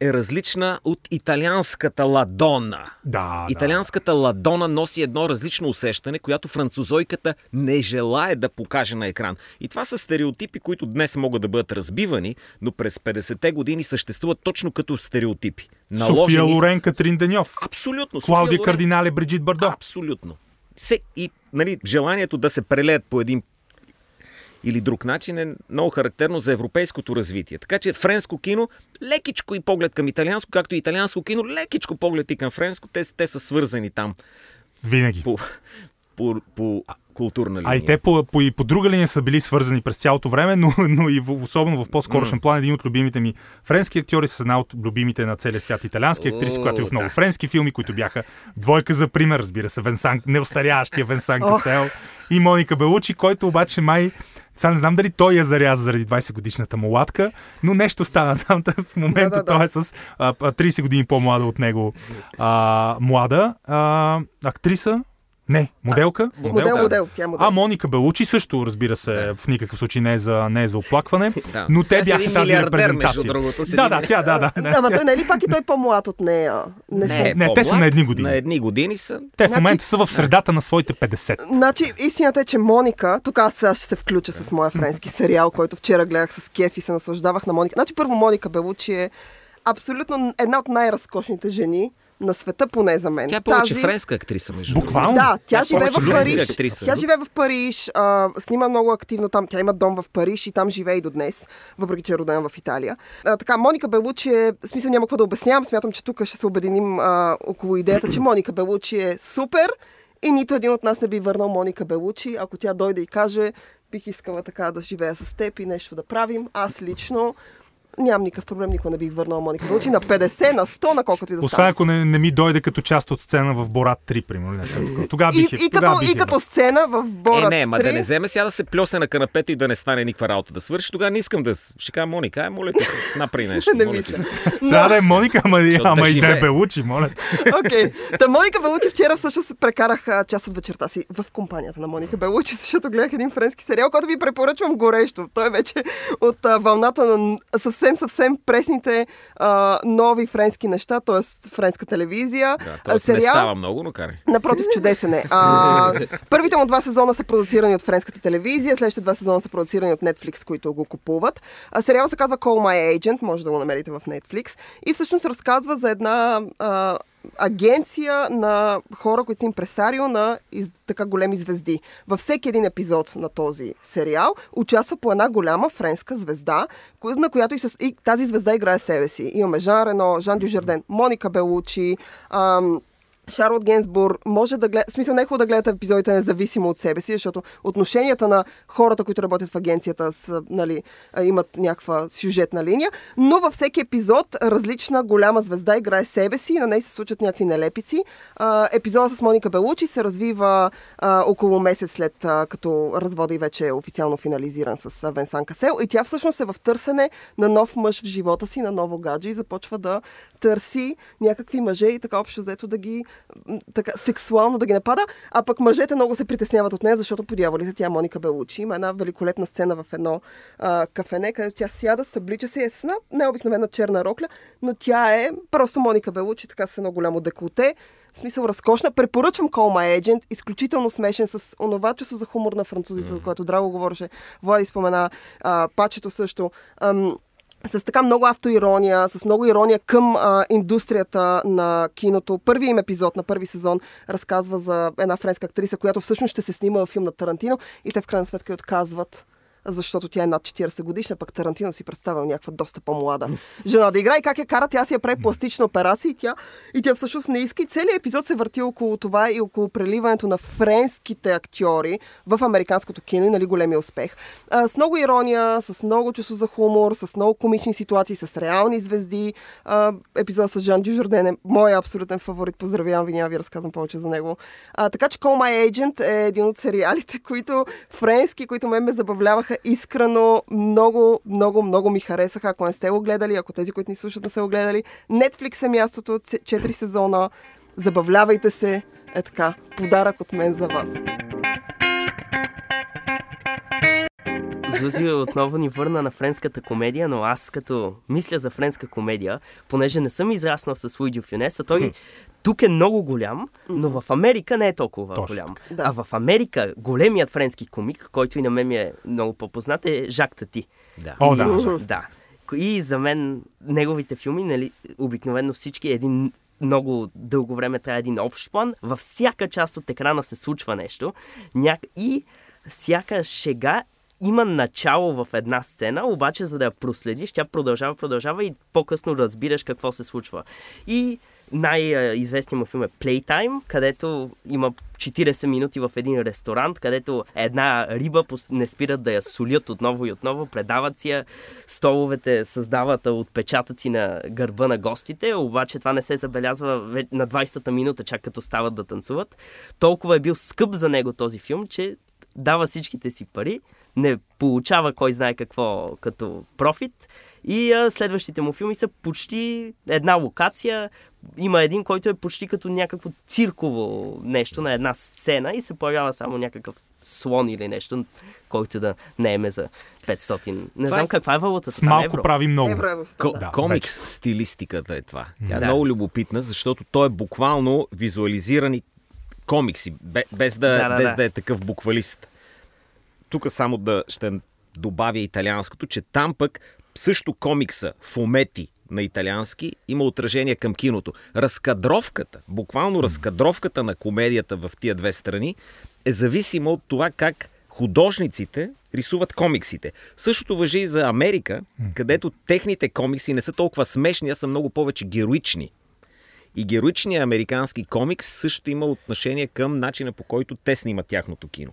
е различна от италианската ладона. Да, италианската да. ладона носи едно различно усещане, която французойката не желае да покаже на екран. И това са стереотипи, които днес могат да бъдат разбивани, но през петдесетте години съществуват точно като стереотипи. Наложени... София Лорен, Катрин Деньов. Абсолютно. Клаудия Кардинале, Бриджит Бардо. Абсолютно. Се... И нали, желанието да се прелеят по един или друг начин е много характерно за европейското развитие. Така че френско кино лекичко и поглед към италианско, както и италианско кино лекичко поглед и към френско, те, те са свързани там. Винаги. По, по, по културна линия. А и те по, по, и по друга линия са били свързани през цялото време, но, но и в, особено в по-скорошен mm. план един от любимите ми френски актьори са една от любимите на целия свят италиански актриси, oh, която е в много да. френски филми, които бяха двойка за пример, разбира се, Венсан, неостаряващия Венсан Касел oh. и Моника Белучи, който обаче май... Сега не знам дали той я заряза заради двайсетгодишната му латка, но нещо стана там. В момента да, да, да. той е с а, трийсет години по-млада от него. А, млада а, актриса. Не, моделка. А, модел, модел, да. модел, тя модел. А Моника Белучи също, разбира се, да. в никакъв случай не е за, не е за оплакване, да. но те бяха тази репрезентация. Другото, да, да, тя, да, да. да ама той не ли пак и той по-млад от нея? Не, не, е не те са на едни години. На едни години са. Те значи, в момента са в средата да. на своите петдесет. Значи, истината е, че Моника, тук аз сега ще се включа с моя френски сериал, който вчера гледах с кеф и се наслаждавах на Моника. Значи, първо Моника Белучи е абсолютно една от най-разкошните жени на света, поне за мен. Тя е повече тази... френска актриса, между буквално. Да, тя, тя живее в Париж. Актриса, тя живее в Париж, а, снима много активно там. Тя има дом в Париж и там живее и до днес, въпреки че е родена в Италия. А, така, Моника Белучи е, в смисъл няма какво да обяснявам, смятам, че тук ще се обединим а, около идеята, че Моника Белучи е супер и нито един от нас не би върнал Моника Белучи, ако тя дойде и каже, бих искала така да живея с теб и нещо да правим. Аз лично нямам никакъв проблем, никога не бих върнал Моника Белучи на петдесет, на сто, на колкото и да стане. Освен ако не, не ми дойде като част от сцена в Борат три, примерно. Тогава бих е. И, и, като, бих и е. като сцена в Борат е, не, три. Не, ма да не вземе сега да се плесне на канапето и да не стане никаква работа да свърши. Тогава не искам да... Ще кажа, Моника, е, моля те, напри нещо. не моля мисля. Но... Да, да е Моника, ама, ама и да е Белучи, моля. Окей. Okay. Та Моника Белучи вчера всъщност прекарах а, част от вечерта си в компанията на Моника Белучи, защото гледах един френски сериал, който ви препоръчвам горещо. Той вече от а, вълната на съвсем-съвсем пресните а, нови френски неща, т.е. френска телевизия. Да, сериал... не става много, но карай. Напротив, чудесен е. А, първите му два сезона са продуцирани от френската телевизия, следващите два сезона са продуцирани от Netflix, които го купуват. А, сериал се казва Call My Agent, може да го намерите в Netflix. И всъщност разказва за една а, агенция на хора, които са импресарио на из, така големи звезди. Във всеки един епизод на този сериал участва по една голяма френска звезда, на която и, с, и тази звезда играе себе си. Имаме Жан Рено, Жан Дюжарден, Моника Белучи, ам, Шарлот Генсбур. Може да гледа... В смисъл, не е хубаво да гледате епизодите независимо от себе си, защото отношенията на хората, които работят в агенцията, са, нали, имат някаква сюжетна линия, но във всеки епизод различна голяма звезда играе себе си и на нея се случат някакви нелепици. Епизодът с Моника Белучи се развива около месец след като развода и вече е официално финализиран с Венсан Касел и тя всъщност е в търсене на нов мъж в живота си, на ново гадже и започва да търси някакви мъже и така общо взето да ги така, сексуално да ги напада, а пък мъжете много се притесняват от нея, защото по дяволите тя Моника Белучи. Има една великолепна сцена в едно а, кафене, където тя сяда, съблича се, е с една необикновена черна рокля, но тя е просто Моника Белучи, така с едно голямо деколте. В смисъл разкошна. Препоръчвам Call My Agent, изключително смешен с онова чувство за хумор на французите, mm-hmm. от което Драго говореше. Влади спомена а, Пачето също. Ам, с така много автоирония, с много ирония към а, индустрията на киното. Първият им епизод на първи сезон разказва за една френска актриса, която всъщност ще се снима във филм на Тарантино и те в крайна сметка я отказват, защото тя е над четирийсет годишна, пък Тарантино си представил някаква доста по-млада жена да играе. Как я кара, тя си я прави пластична операция и тя, и тя всъщност не иска. И целият епизод се върти около това и около преливането на френските актьори в американското кино и, нали, големия успех. А, с много ирония, с много чувство за хумор, с много комични ситуации, с реални звезди. А, епизод с Жан Дюжарден е моя абсолютен фаворит. Поздравявам ви, няма ви разказвам повече за него. А, така че Call My Agent е един от сериалите, които френски, които ме, ме забавляваха искрено, много, много, много ми харесаха. Ако не сте го гледали, ако тези, които ни слушат, не са го гледали, Netflix е мястото, четири сезона. Забавлявайте се. Е така, подарък от мен за вас. Зузи отново ни върна на френската комедия, но аз като мисля за френска комедия, понеже не съм израснал с Луи Дю Фюнес, а той mm. тук е много голям, но в Америка не е толкова Точно. голям. Да. А в Америка големият френски комик, който и на мен ми е много по-познат, е Жак Тати. Да. О, да. Mm-hmm. да. И за мен неговите филми, нали, обикновено всички, един много дълго време трябва един общ план. Във всяка част от екрана се случва нещо. Ня... И всяка шега има начало в една сцена, обаче за да я проследиш, тя продължава, продължава и по-късно разбираш какво се случва. И най-известният му филм е Playtime, където има четирийсет минути в един ресторант, където една риба не спират да я солят отново и отново, предават си я, столовете създават отпечатъци на гърба на гостите, обаче това не се забелязва на двайсетата минута, чак като стават да танцуват. Толкова е бил скъп за него този филм, че дава всичките си пари, не получава кой знае какво като профит и а, следващите му филми са почти една локация. Има един, който е почти като някакво цирково нещо на една сцена и се появява само някакъв слон или нещо, който да наеме за петстотин. Не знам каква е валута. С малко евро. Прави много. Евро, евро, Ко- да. Комикс вече. Стилистиката е това. Тя е да. много любопитна, защото той е буквално визуализиран и комикси, без да, да, да, без да. да е такъв буквалист. Тук само да ще добавя италианското, че там пък също комикса Фумети на италиански има отражение към киното. Разкадровката, буквално разкадровката на комедията в тия две страни е зависима от това как художниците рисуват комиксите. Същото важи и за Америка, където техните комикси не са толкова смешни, а са много повече героични. И героичният американски комикс също има отношение към начина, по който те снимат тяхното кино.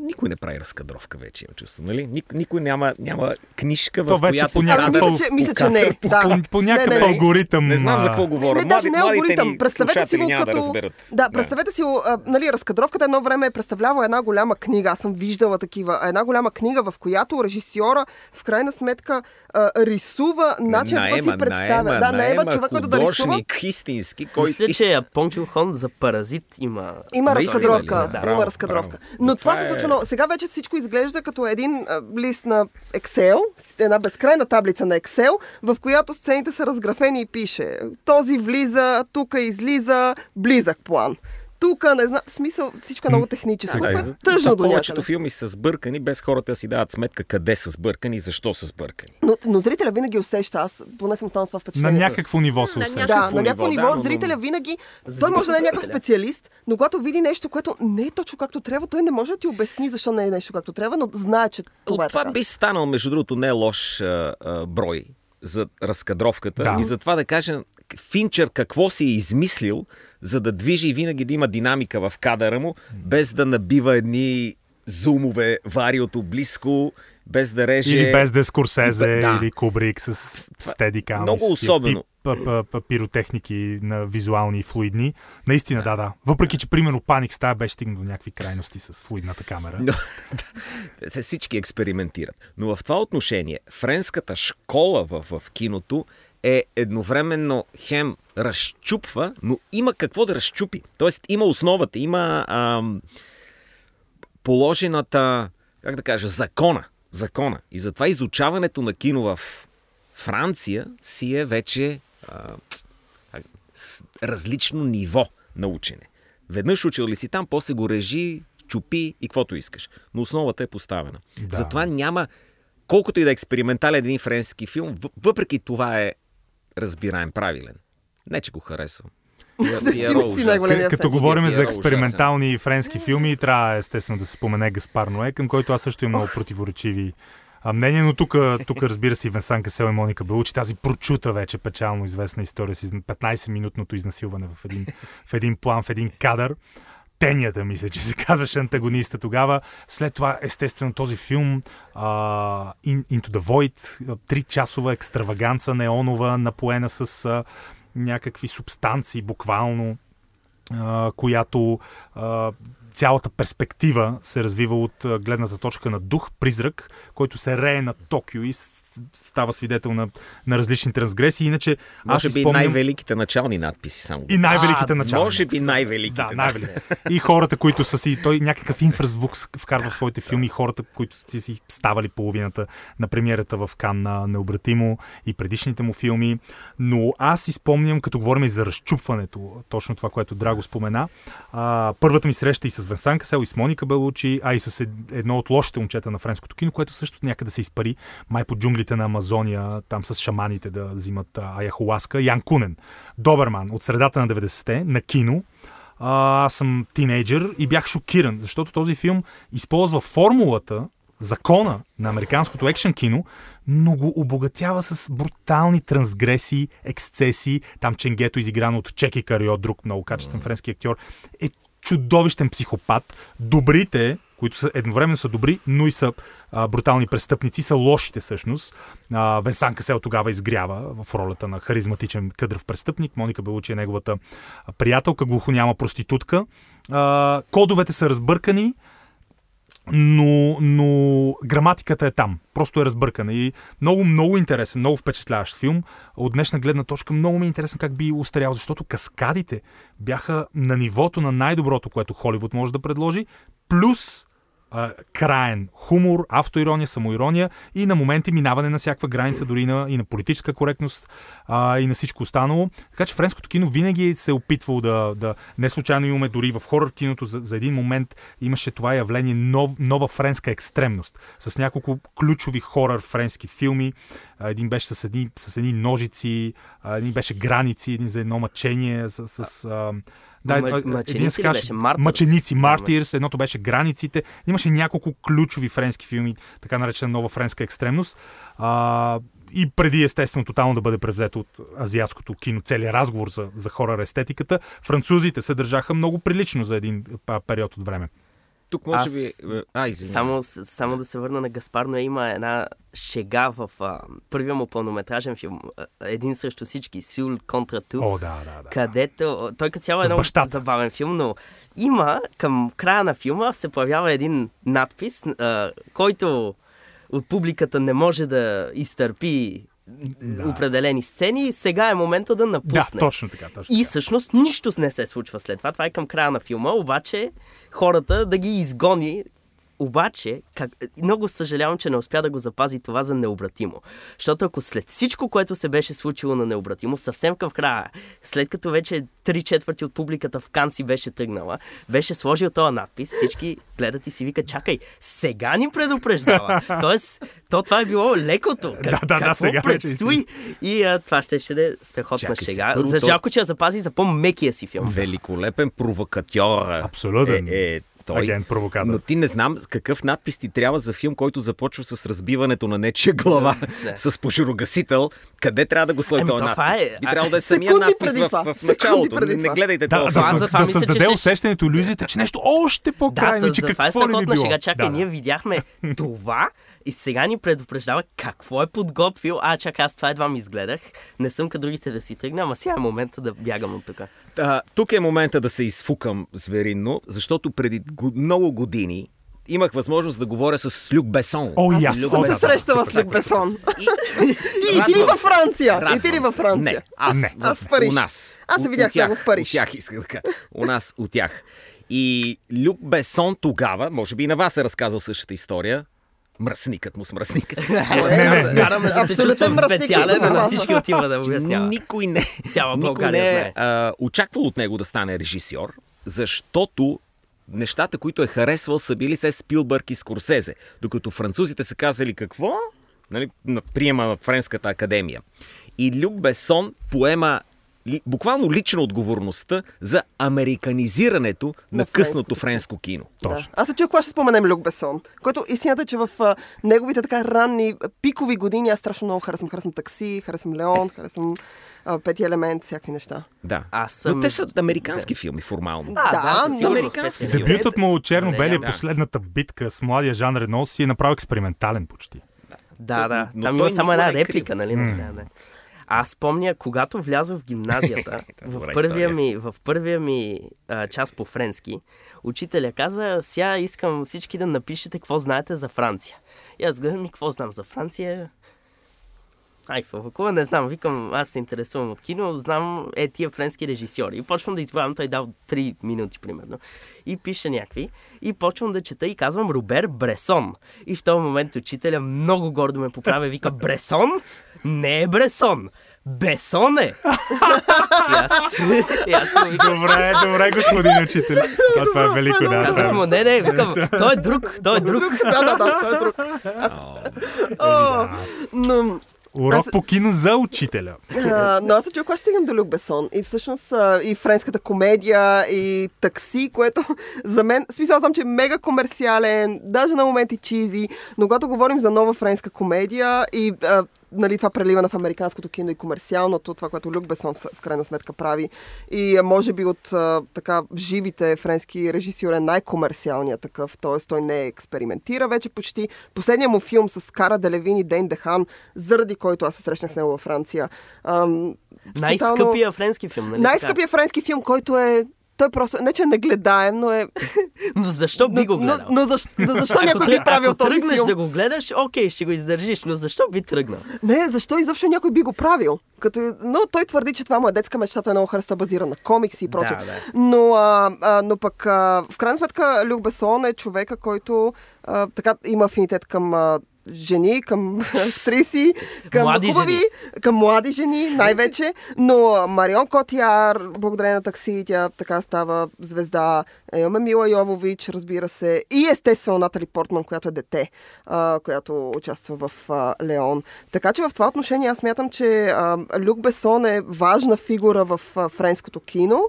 Никой не прави разкадровка вече, имам чувство, нали? Ник, никой няма, няма книжка, в която... По някакъв, а, мисля, че, мисля, че не. По, да. по, по някакъв не, не, не. алгоритъм. Не знам за какво говоря. Не, даже не алгоритъм. Представете си го като... Да, да, представете си, а, нали, разкадровката едно време е представлява една голяма книга. Аз съм виждала такива. Една голяма книга, в която режисьора в крайна сметка а, рисува начин, който си представя. Наема, да, наема, наема човек, който да рисува. Художник, истински, който... Мисля, че Пон Чун Хон за Паразит има... Има разкадровка. Но това се случва. Сега вече всичко изглежда като един лист на Excel, една безкрайна таблица на Excel, в която сцените са разграфени и пише този влиза, тука излиза, близък план. Тук, не знам, в смисъл, всичко е много техническо. Да, е тъжно до някъде. Повечето филми са сбъркани, без хората да си дават сметка къде са сбъркани и защо са сбъркани. Но, но зрителя винаги усеща, аз поне съм само с това впечатление. На някакво ниво се усеща. Да, на някакво ниво, да, но... зрителя винаги, Зависи той може да е някакъв специалист, но когато види нещо, което не е точно както трябва, той не може да ти обясни защо не е нещо както трябва, но знае, че това е така. Това би станал, между другото, не е лош а, а, брой за разкадровката. Да. И за това да кажем, Финчер какво си е измислил, за да движи и винаги да има динамика в кадъра му, без да набива едни зумове, вариото близко, без да реже... Или без да Скорсезе, да. или Кубрик с стедикам. Много особено. Пиротехники на визуални и флуидни. Наистина, да, да. да. Въпреки, че примерно Паник Стая беше стигна до някакви крайности с флуидната камера. Но, да, всички експериментират. Но в това отношение, френската школа в, в киното е едновременно хем разчупва, но има какво да разчупи. Тоест има основата, има ам, положената, как да кажа, закона. закона. И затова изучаването на кино в Франция си е вече а, с различно ниво на учене. Веднъж учил ли си там, после го режи, чупи и каквото искаш. Но основата е поставена. Да. Затова няма колкото и да е експериментален един френски филм, въпреки това е разбираем, правилен. Не, че го харесвам. Като говорим за експериментални френски филми, трябва естествено да се спомене Гаспар Ное, към който аз също имам много противоречиви мнения, но тук, тук разбира се, Венсан Касел и Моника Белучи, тази прочута вече печално известна история с петнайсет-минутното изнасилване в един, в един план, в един кадър. Тенията, мисля, че се казваше антагониста тогава. След това, естествено, този филм uh, Into the Void, три часова екстраваганца, неонова, напоена с uh, някакви субстанции, буквално, uh, която uh, цялата перспектива се развива от uh, гледната точка на дух, призрак, който се рее на Токио и става свидетел на, на различни трансгресии. Иначе, може аз би спомням... най-великите начални надписи само. И най-великите а, начални. Може би най-великите. Да, най-великите. И хората, които са си... Той някакъв инфразвук вкарва в своите филми. Хората, които са си ставали половината на премиерата в Кан на Необратимо и предишните му филми. Но аз си спомням, като говорим и за разчупването, точно това, което Драго спомена. А, първата ми среща и с Венсан Касел, и с Моника Белучи, а и с едно от лошите момчета на френското кино, което също някъде се изпари. Май по джунглите на Амазония, там с шаманите да взимат аяхуаска. Ян Кунен, доберман, от средата на деветдесетте, на кино. А, аз съм тинейджър и бях шокиран, защото този филм използва формулата, закона на американското екшен кино, но го обогатява с брутални трансгресии, ексцесии. Там Ченгето, изиграно от Чеки Карио, друг много качествен френски актьор, е чудовищен психопат. Добрите, които са едновременно са добри, но и са а, брутални престъпници, са лошите всъщност. А, Венсан Касел тогава изгрява в ролята на харизматичен кадръв престъпник. Моника Белучи е неговата приятелка, глухоняма проститутка. А, кодовете са разбъркани, но, но граматиката е там. Просто е разбъркана. И много, много интересен, много впечатляващ филм. От днешна гледна точка много ми е интересно как би устарял, защото каскадите бяха на нивото на най-доброто, което Холивуд може да предложи. Плюс краен хумор, автоирония, самоирония и на моменти минаване на всякаква граница, дори и на, и на политическа коректност а, и на всичко останало. Така че френското кино винаги се е опитвало да... да... Не случайно имаме дори в хорор киното за, за един момент имаше това явление нов, нова френска екстремност. С няколко ключови хорор френски филми. Един беше с едни, с едни ножици, един беше граници, един за едно мъчение, с... с а... Да, мъченици един се каже Мъченици, Мартирс, едното беше Границите. Имаше няколко ключови френски филми, така наречена нова френска екстремност. А, и преди, естествено, тотално да бъде превзето от азиатското кино, целият разговор за, за хорър естетиката, французите се държаха много прилично за един период от време. Тук може Аз... би... А, само, само да се върна на Гаспар Ное, има една шега в а, първия му пълнометражен филм. Един срещу всички. Сюл контра Ту. О, да, да, да. Където... Той като цяло е много забавен филм, но има към края на филма се появява един надпис, а, който от публиката не може да изтърпи да. Определени сцени. Сега е момента да напусне. Да, точно така. Точно и всъщност нищо не се случва след това. Това е към края на филма, обаче хората да ги изгони. Обаче, как... много съжалявам, че не успя да го запази това за Необратимо. Защото ако след всичко, което се беше случило на Необратимо, съвсем към края, след като вече три четвърти от публиката в Кан си беше тръгнала, беше сложил този надпис, всички гледат и си викат, чакай, сега ни предупреждава. Тоест, то това е било лекото. Как... Да, да, да, сега предстои. И а, това ще ще е страхотна шега. За жалко, че я запази за по-мекия си филм. Великолепен провокатьор. Абсолютен. Е, е... Той, агент провокатор. Но ти не знам какъв надпис ти трябва за филм, който започва с разбиването на нечия глава, не. С пожарогасител. Къде трябва да го слои е, този надпис? Е... Би трябва да е самия надпис в, в, в началото. Не, не гледайте да, това. Да, това, да, това да мисля, създаде че... усещането, иллюзията, че нещо още по-крайно, да, че какво ли ми било. Шега, чакай, да, ние да. видяхме това и сега ни предупреждава какво е подготвил. А, чакай, аз това едва ми изгледах. Не съм като другите да си тръгна, ама сега е момента да бягам от тук. Тук е момента да се изфукам зверинно, защото преди много години имах възможност да говоря с Люк Бесон. О, аз се срещава с Люк Бесон. И ти ли във Франция? И ти ли във Франция? Не, аз, не. аз в Париж. У нас. Аз се видях тях в Париж. У тях искам да кажа. У нас, от тях. И Люк Бесон тогава, може би и на вас е разказал същата история, мръсникът му с мръсника. Абсолютен мръсник. На всички отива да обяснява. Никой не е очаквал от него да стане режисьор, защото нещата, които е харесвал, са били с Спилбърг и Скорсезе. Докато французите са казали какво? нали, приема в Френската академия. И Люк Бесон поема буквално лична отговорността за американизирането на, на късното френско кино. Да. Аз се чуя, когато ще споменем Люк Бесон, който истината е, че в а, неговите така ранни пикови години аз страшно много харесвам. Харесвам Такси, харесвам Леон, харесвам а, Пети елемент, всякакви неща. Да. Аз съм... Но те са американски да. филми, формално. А, да, да, да, американски филми. Дебютът му от черно-бели е да. последната битка с младия Жан Рено си е направил експериментален почти. Да, да. Но там има само една реплика, нали? Да, аз спомня, когато влязох в гимназията, в първия ми, в първия ми а, час по френски, учителя каза, сега искам всички да напишете какво знаете за Франция. И аз гледам, и какво знам за Франция? Ай, факова, не знам. Викам, аз се интересувам от кино, знам е тия френски режисьори. И почвам да избавям, той дал три минути, примерно. И пише някакви. И почвам да чета и казвам Робер Бресон. И в този момент учителя много гордо ме поправя. Вика, Бресон? Не е Бресон. Бесон е! Добре, добре, господин учител. Това е велико, да. Казах му, не, не, викам, той е друг, той е друг. Да, да, да, той е друг. Но... Урок аз... по кино за учителя. А, но аз се чуя, когато ще стигнем до Люк Бесон. И всъщност а, и френската комедия, и Такси, което за мен, смисъл съм, че е мега комерциален, даже на моменти чизи, но когато говорим за нова френска комедия и а, нали, това преливане в американското кино и комерциалното, това, което Люк Бесон в крайна сметка прави. И може би от а, така живите френски режисьори е най-комерциалният такъв, т.е. той не експериментира вече почти. Последният му филм с Кара Делевин и Дейн Дехан, заради който аз се срещнах с него във Франция. Ам, най-скъпия френски филм, нали? Най-скъпия френски филм, който е... Той просто, не че не гледаем, но е... Но защо би го гледал? Но, но защо, защо някой би правил този филм? Ако тръгнеш да го гледаш, окей, ще го издържиш, но защо би тръгнал? Не, защо изобщо някой би го правил? Като... Но той твърди, че това му е детска мечта, той е много харесва, базира на комикси и прочее. Да, да. Но, а, а, но пък, а, в крайна сметка, Люк Бесон е човека, който а, така има афинитет към... А, жени, към актриси, към млади хубави, жени. Към млади жени, най-вече, но Марион Котияр, благодарение на Такси, тя така става звезда, имаме Мила Йовович, разбира се, и естествено Натали Портман, която е дете, а, която участва в а, Леон. Така че в това отношение аз смятам, че а, Люк Бесон е важна фигура в а, френското кино,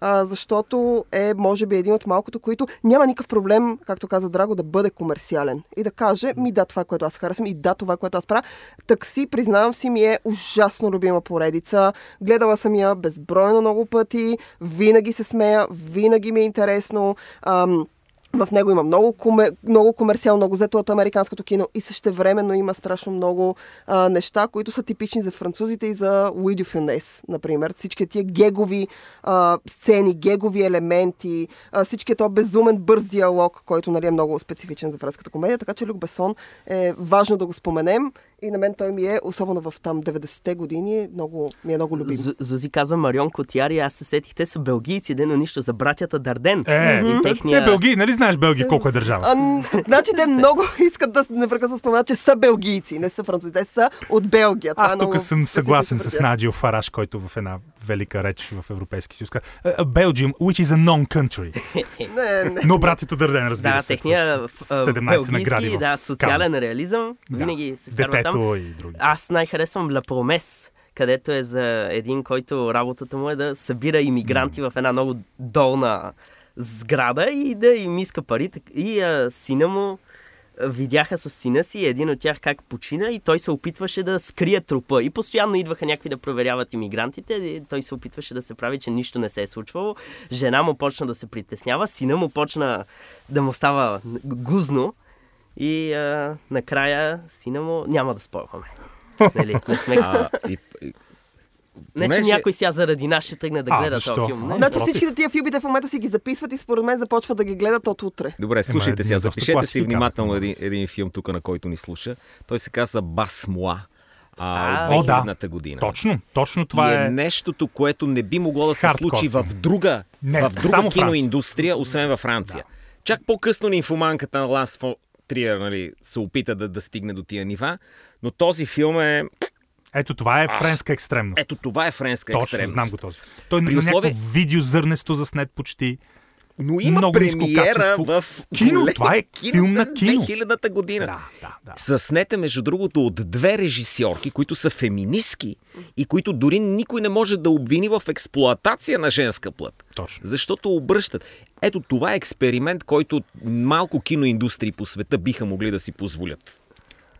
а, защото е, може би, един от малкото, които няма никакъв проблем, както каза Драго, да бъде комерциален. И да каже, ми да, това, което аз харесвам, и да, това, което аз правя. Такси, признавам си, ми е ужасно любима поредица. Гледала съм я безбройно много пъти. Винаги се смея, винаги ми е интересно. Ам... В него има много, коме, много комерциал, много взето от американското кино и същевременно има страшно много а, неща, които са типични за французите и за Луи дю Фюнес, например. Всички тия гегови а, сцени, гегови елементи, а, всички този безумен бърз диалог, който нали, е много специфичен за френската комедия, така че Люк Бесон е важно да го споменем и на мен той ми е, особено в там деветдесетте години, много, ми е много любим. Зузи каза Марион Котияр и аз се сетих, те са белгийци, да, но нищо за братята Дарден. Е, и техния... те белгии, нали знаеш Белгия колко е държава? А, значи те много искат да непрекъсно споменат, че са белгийци, не са французи, те са от Белгия. Това аз тук много... съм съгласен с Наджио Фараш, който в една велика реч в Европейски съюз. Belgium, which is a non-country. не, не. Но братята Дарден, разбира да, се, техния, с седемнайсет награди. Да, социален реализъм, винаги се вкарва. Аз най-харесвам Ла Промес, където е за един, който работата му е да събира имигранти mm. в една много долна сграда и да им иска пари. И а, сина му, видяха с сина си, един от тях как почина и той се опитваше да скрие трупа. И постоянно идваха някакви да проверяват имигрантите. И той се опитваше да се прави, че нищо не се е случвало. Жена му почна да се притеснява, сина му почна да му става гузно. И а, накрая сина му няма да спорваме. Нали? Не сме... А, и, и... Не, че някой сега заради нас ще тръгне да гледа този филм. Не? Значи всичките тия филмите в момента си ги записват и според мен започват да ги гледат от утре. Добре, слушайте сега, запишете си внимателно един, един филм тук, на който ни слуша. Той се казва Бас Муа. А, от две хиляди година. Точно, точно това е, е нещото, което не би могло да се случи в друга, не, в друга киноиндустрия, освен във Франция. Да. Чак по-късно нимфоманката на Ланс фон Триер, нали, се опита да, да стигне до тия нива, но този филм е... Ето това е френска екстремност. Ето това е френска Точно, екстремност. Точно, знам го този. Той е условие... някакво видео зърнесто заснет почти. но има много премиера в кино. Това е филм на кино. две хилядната година. Да, да, да. Съснете, между другото, от две режисьорки, които са феминистки и които дори никой не може да обвини в експлоатация на женска плът. Точно. Защото обръщат. Ето това е експеримент, който малко киноиндустрии по света биха могли да си позволят.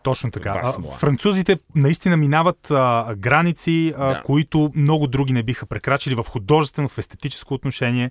Точно така. Французите наистина минават а, граници, а, да. които много други не биха прекрачили в художествено, в естетическо отношение.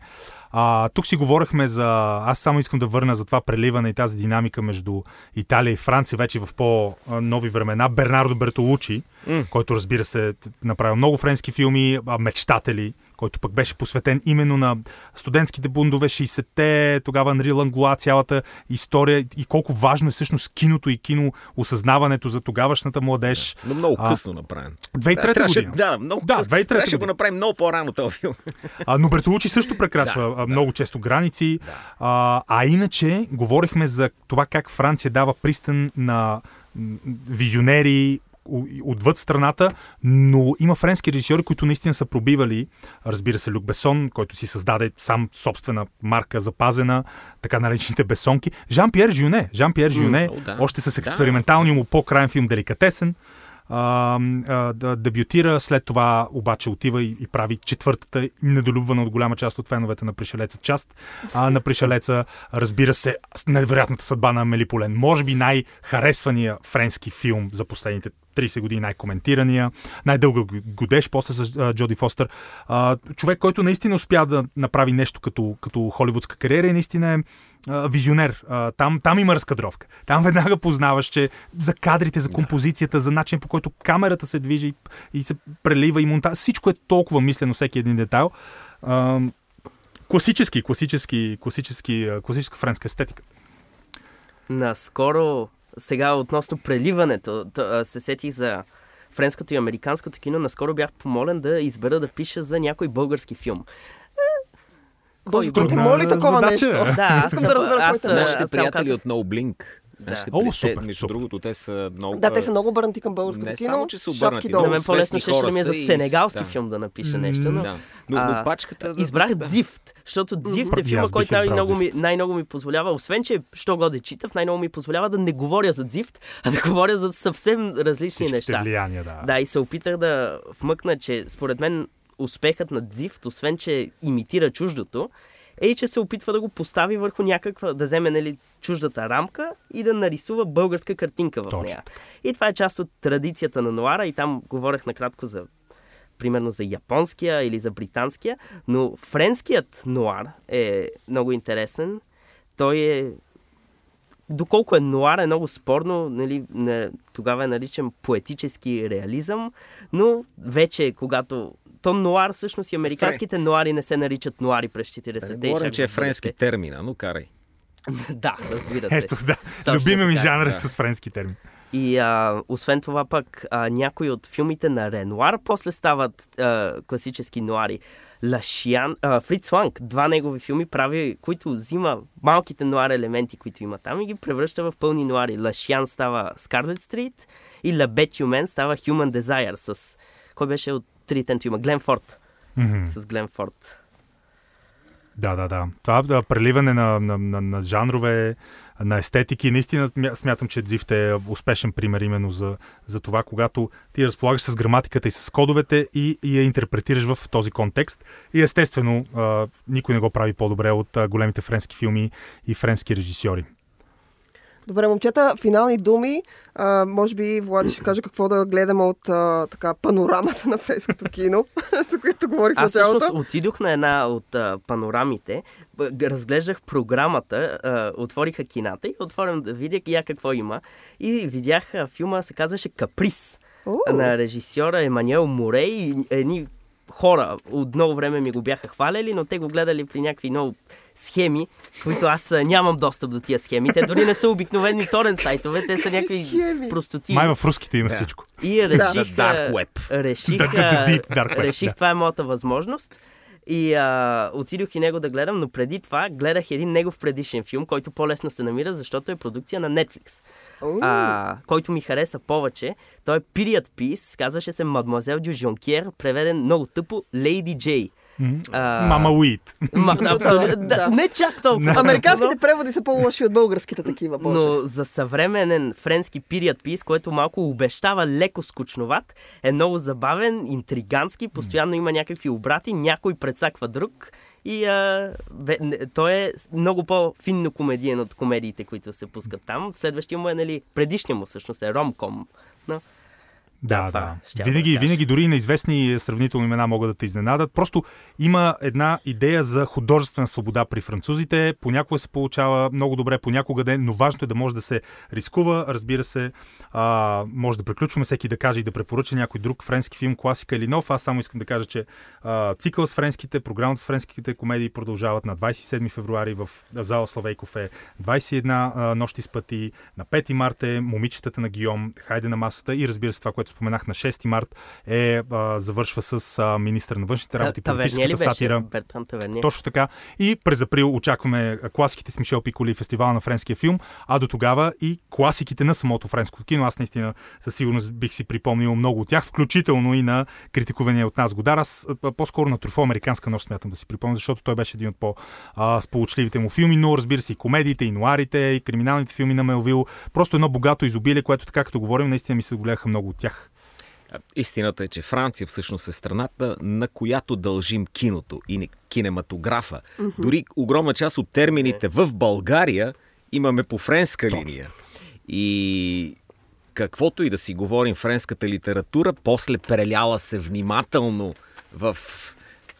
А, тук си говорихме за... Аз само искам да върна за това преливане и тази динамика между Италия и Франция вече в по-нови времена. Бернардо Бертолучи, mm. който разбира се направил много френски филми, Мечтатели, който пък беше посветен именно на студентските бундове, шейсетте, тогава Анри Лангуа, цялата история и колко важно е всъщност киното и кино осъзнаването за тогавашната младеж. Но много късно направен. две хиляди и трета година. Да, много да, късно. Трябваше да го направим много по-рано този филм. А, но Бертолучи също прекрачва да, много да. често граници. Да. А, а иначе говорихме за това как Франция дава пристан на визионери, отвъд страната, но има френски режисьори, които наистина са пробивали. Разбира се, Люк Бесон, който си създаде сам собствена марка, запазена, така наречените бесонки. Жан-Пьер Жюне. Жан-Пьер Жюне, mm, да. още с експерименталния му по-краен филм Деликатесен, а, а, да дебютира. След това обаче отива и, и прави четвъртата, недолюбвана от голяма част от феновете на Пришелеца част. А, на Пришелеца, разбира се, невероятната съдба на Амели Полен. Може би най-харесвания френски филм за последните трийсет години, най-коментирания, най-дълга годеж, после с Джоди Фостър. А, човек, който наистина успя да направи нещо като, като холивудска кариера и наистина е а, визионер. А, там, там има разкадровка. Там веднага познаваш, че за кадрите, за композицията, за начин по който камерата се движи и се прелива и монтаж. Всичко е толкова мислено, всеки един детайл. А, класически, класически, класически, класическа френска естетика. Наскоро Сега относно преливането, се сетих за френското и американското кино. Наскоро бях помолен да избера да пиша за някой български филм. Боже, да ти моли такова задача, нещо? Да, аз съм да разбера който. Нашите приятели от No Blink. Нашите да. приятели, между другото, те са много... Да, те са много обърнати към българското кино. Не само, че са обърнати. На мен по-лесно ще ще ми е за сенегалски и... филм да напиша нещо, но... Да. но, а, но пачката, да, избрах да... Drift, защото Drift е филма, който най-много ми, най-много ми позволява, освен че що го да читам, най-много ми позволява да не говоря за Drift, а да говоря за съвсем различни Всичките неща. Влияния, да. Да, и се опитах да вмъкна, че според мен успехът на Drift, освен че имитира чуждото, е и че се опитва да го постави върху някаква, да вземе нали, чуждата рамка и да нарисува българска картинка в нея. Точно. И това е част от традицията на нуара и там говорех накратко за примерно за японския или за британския, но френският нуар е много интересен. Той е... Доколко е нуар е много спорно, нали, не, тогава е наричан поетически реализъм, но вече когато... То нуар, всъщност и американските Френ... нуари не се наричат нуари през четиридесетте. Да, говорим, че е френски термина, но карай. Да, разбира се. Ето, да. Любими ми жанра да. с френски термин. И а, освен това пък, а, някои от филмите на Ренуар после стават а, класически нуари. Ла Шиан, а, Фриц Ланг, два негови филми прави, които взима малките нуар елементи, които има там и ги превръща в пълни нуари. Ла Шиан става Scarlet Street и Ла Бет Хюмен става Human Desire с... Кой беше от тритенто има? Гленфорд. Mm-hmm. С Гленфорд. Да, да, да. Това да, преливане на, на, на, на жанрове, на естетики. Наистина смятам, че Дзифт е успешен пример именно за, за това, когато ти разполагаш с граматиката и с кодовете и, и я интерпретираш в този контекст. И естествено, а, никой не го прави по-добре от а, големите френски филми и френски режисьори. Добре, момчета, финални думи. А, може би Влади ще каже какво да гледаме от а, така панорамата на френското кино, за което говорих в началото. Аз всъщност отидох на една от а, панорамите, разглеждах програмата, а, отвориха кината и отворям да видя я какво има. И видях а, филма, се казваше Каприз Ooh. на режисьора Емануел Море и едни хора от много време ми го бяха хваляли, но те го гледали при някакви много схеми, които аз нямам достъп до тия схеми. Те дори не са обикновени торен сайтове, те са някакви простоти. Май в руските има yeah. всичко. И реших... Dark Web. Реших, Dark Web, реших да. това е моята възможност. И а, отидох и него да гледам, но преди това гледах един негов предишен филм, който по-лесно се намира, защото е продукция на Netflix. Oh. А, който ми хареса повече. Той е period piece, казваше се Mademoiselle du Jonquière, преведен много тъпо Lady J. А... Мама Уит. Ма... Абсолютно. Да. Да. Не чак толкова. Да. Американските преводи са по-лоши от българските такива. По-лоши. Но за съвременен френски period piece, който малко обещава леко скучноват, е много забавен, интригански, постоянно има някакви обрати, някой предсаква друг. И а, бе, не, той е много по-финно комедиен от комедиите, които се пускат там. Следващия му е, нали, предишния му всъщност е ромком. Но... Да, да. да. Винаги, винаги дори неизвестни сравнително имена могат да те изненадат. Просто има една идея за художествена свобода при французите. Понякога се получава много добре, понякога не, но важното е да може да се рискува. Разбира се, а, може да приключваме всеки да каже и да препоръча някой друг френски филм, класика или нов. Аз само искам да кажа, че а, цикъл с френските, програмата с френските комедии продължават на двадесет и седми февруари в зала Славейков е двадесет и една нощи с пъти, на пети март е Момичетата на Гийом, Хайде на масата и разбира се това, което споменах на шести март, е, а, завършва с а, министър на външните работи, политическата сатира. Точно така. И през април очакваме класиките с Мишел Пиколи, фестивал на френския филм, а до тогава и класиките на самото френско кино. Аз наистина със сигурност бих си припомнил много от тях, включително и на критикувания от нас Годар. Аз по-скоро на Трюфо Американска нощ смятам да си припомня, защото той беше един от по-сполучливите му филми, но разбира се и комедиите, и нуарите, и криминалните филми на Мелвил. Просто едно богато изобилие, което така като говорим, наистина ми се догледаха много от тях. Истината е, че Франция всъщност е страната, на която дължим киното и кинематографа. Mm-hmm. Дори огромна част от термините в България имаме по френска линия. И каквото и да си говорим, френската литература после преляла се внимателно в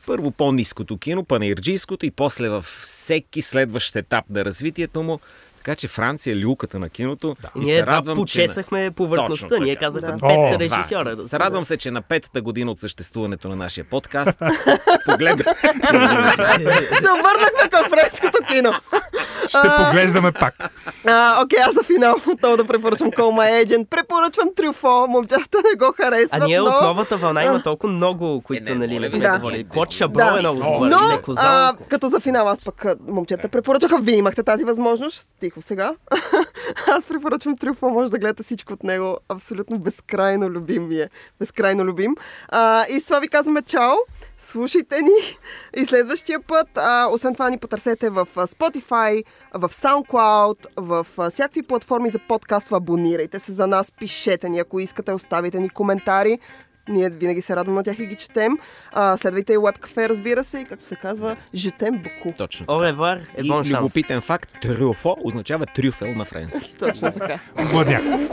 първо по-ниското кино, панаирджийското и после във всеки следващ етап на развитието му. Така че Франция е люлката на киното. Да. И ние се радвам, почесахме на... повърхността. Ние казахме да. Петка режисьора. Да. Се радвам се, че на петата година от съществуването на нашия подкаст погледнах... се обърнахме към френското кино. Ще поглеждаме пак. Окей, аз за финал отново да препоръчвам Call My Agent. Препоръчвам Трюфо. Момчата не го харесват. А ние от новата вълна има толкова много, които нали не сме говорили. Клод Шабро е много добър. Но като за финал аз пък момчета препоръчаха. Вие имахте тази възможност. Сега. Аз препоръчвам Трюфо, може да гледате всичко от него. Абсолютно безкрайно любим ми е. Безкрайно любим. А, и с това ви казваме чао. Слушайте ни и следващия път. А, освен това ни потърсете в Spotify, в SoundCloud, в всякакви платформи за подкаст. Абонирайте се за нас, пишете ни, ако искате, оставите ни коментари. Ние винаги се радваме на тях и ги четем. А, следвайте и Web Cafe, разбира се, и както се казва, Жетем Боку. Точно. Au revoir et bon chance. И любопитен факт, Трюфо означава трюфел на френски. Точно така. Благодаря.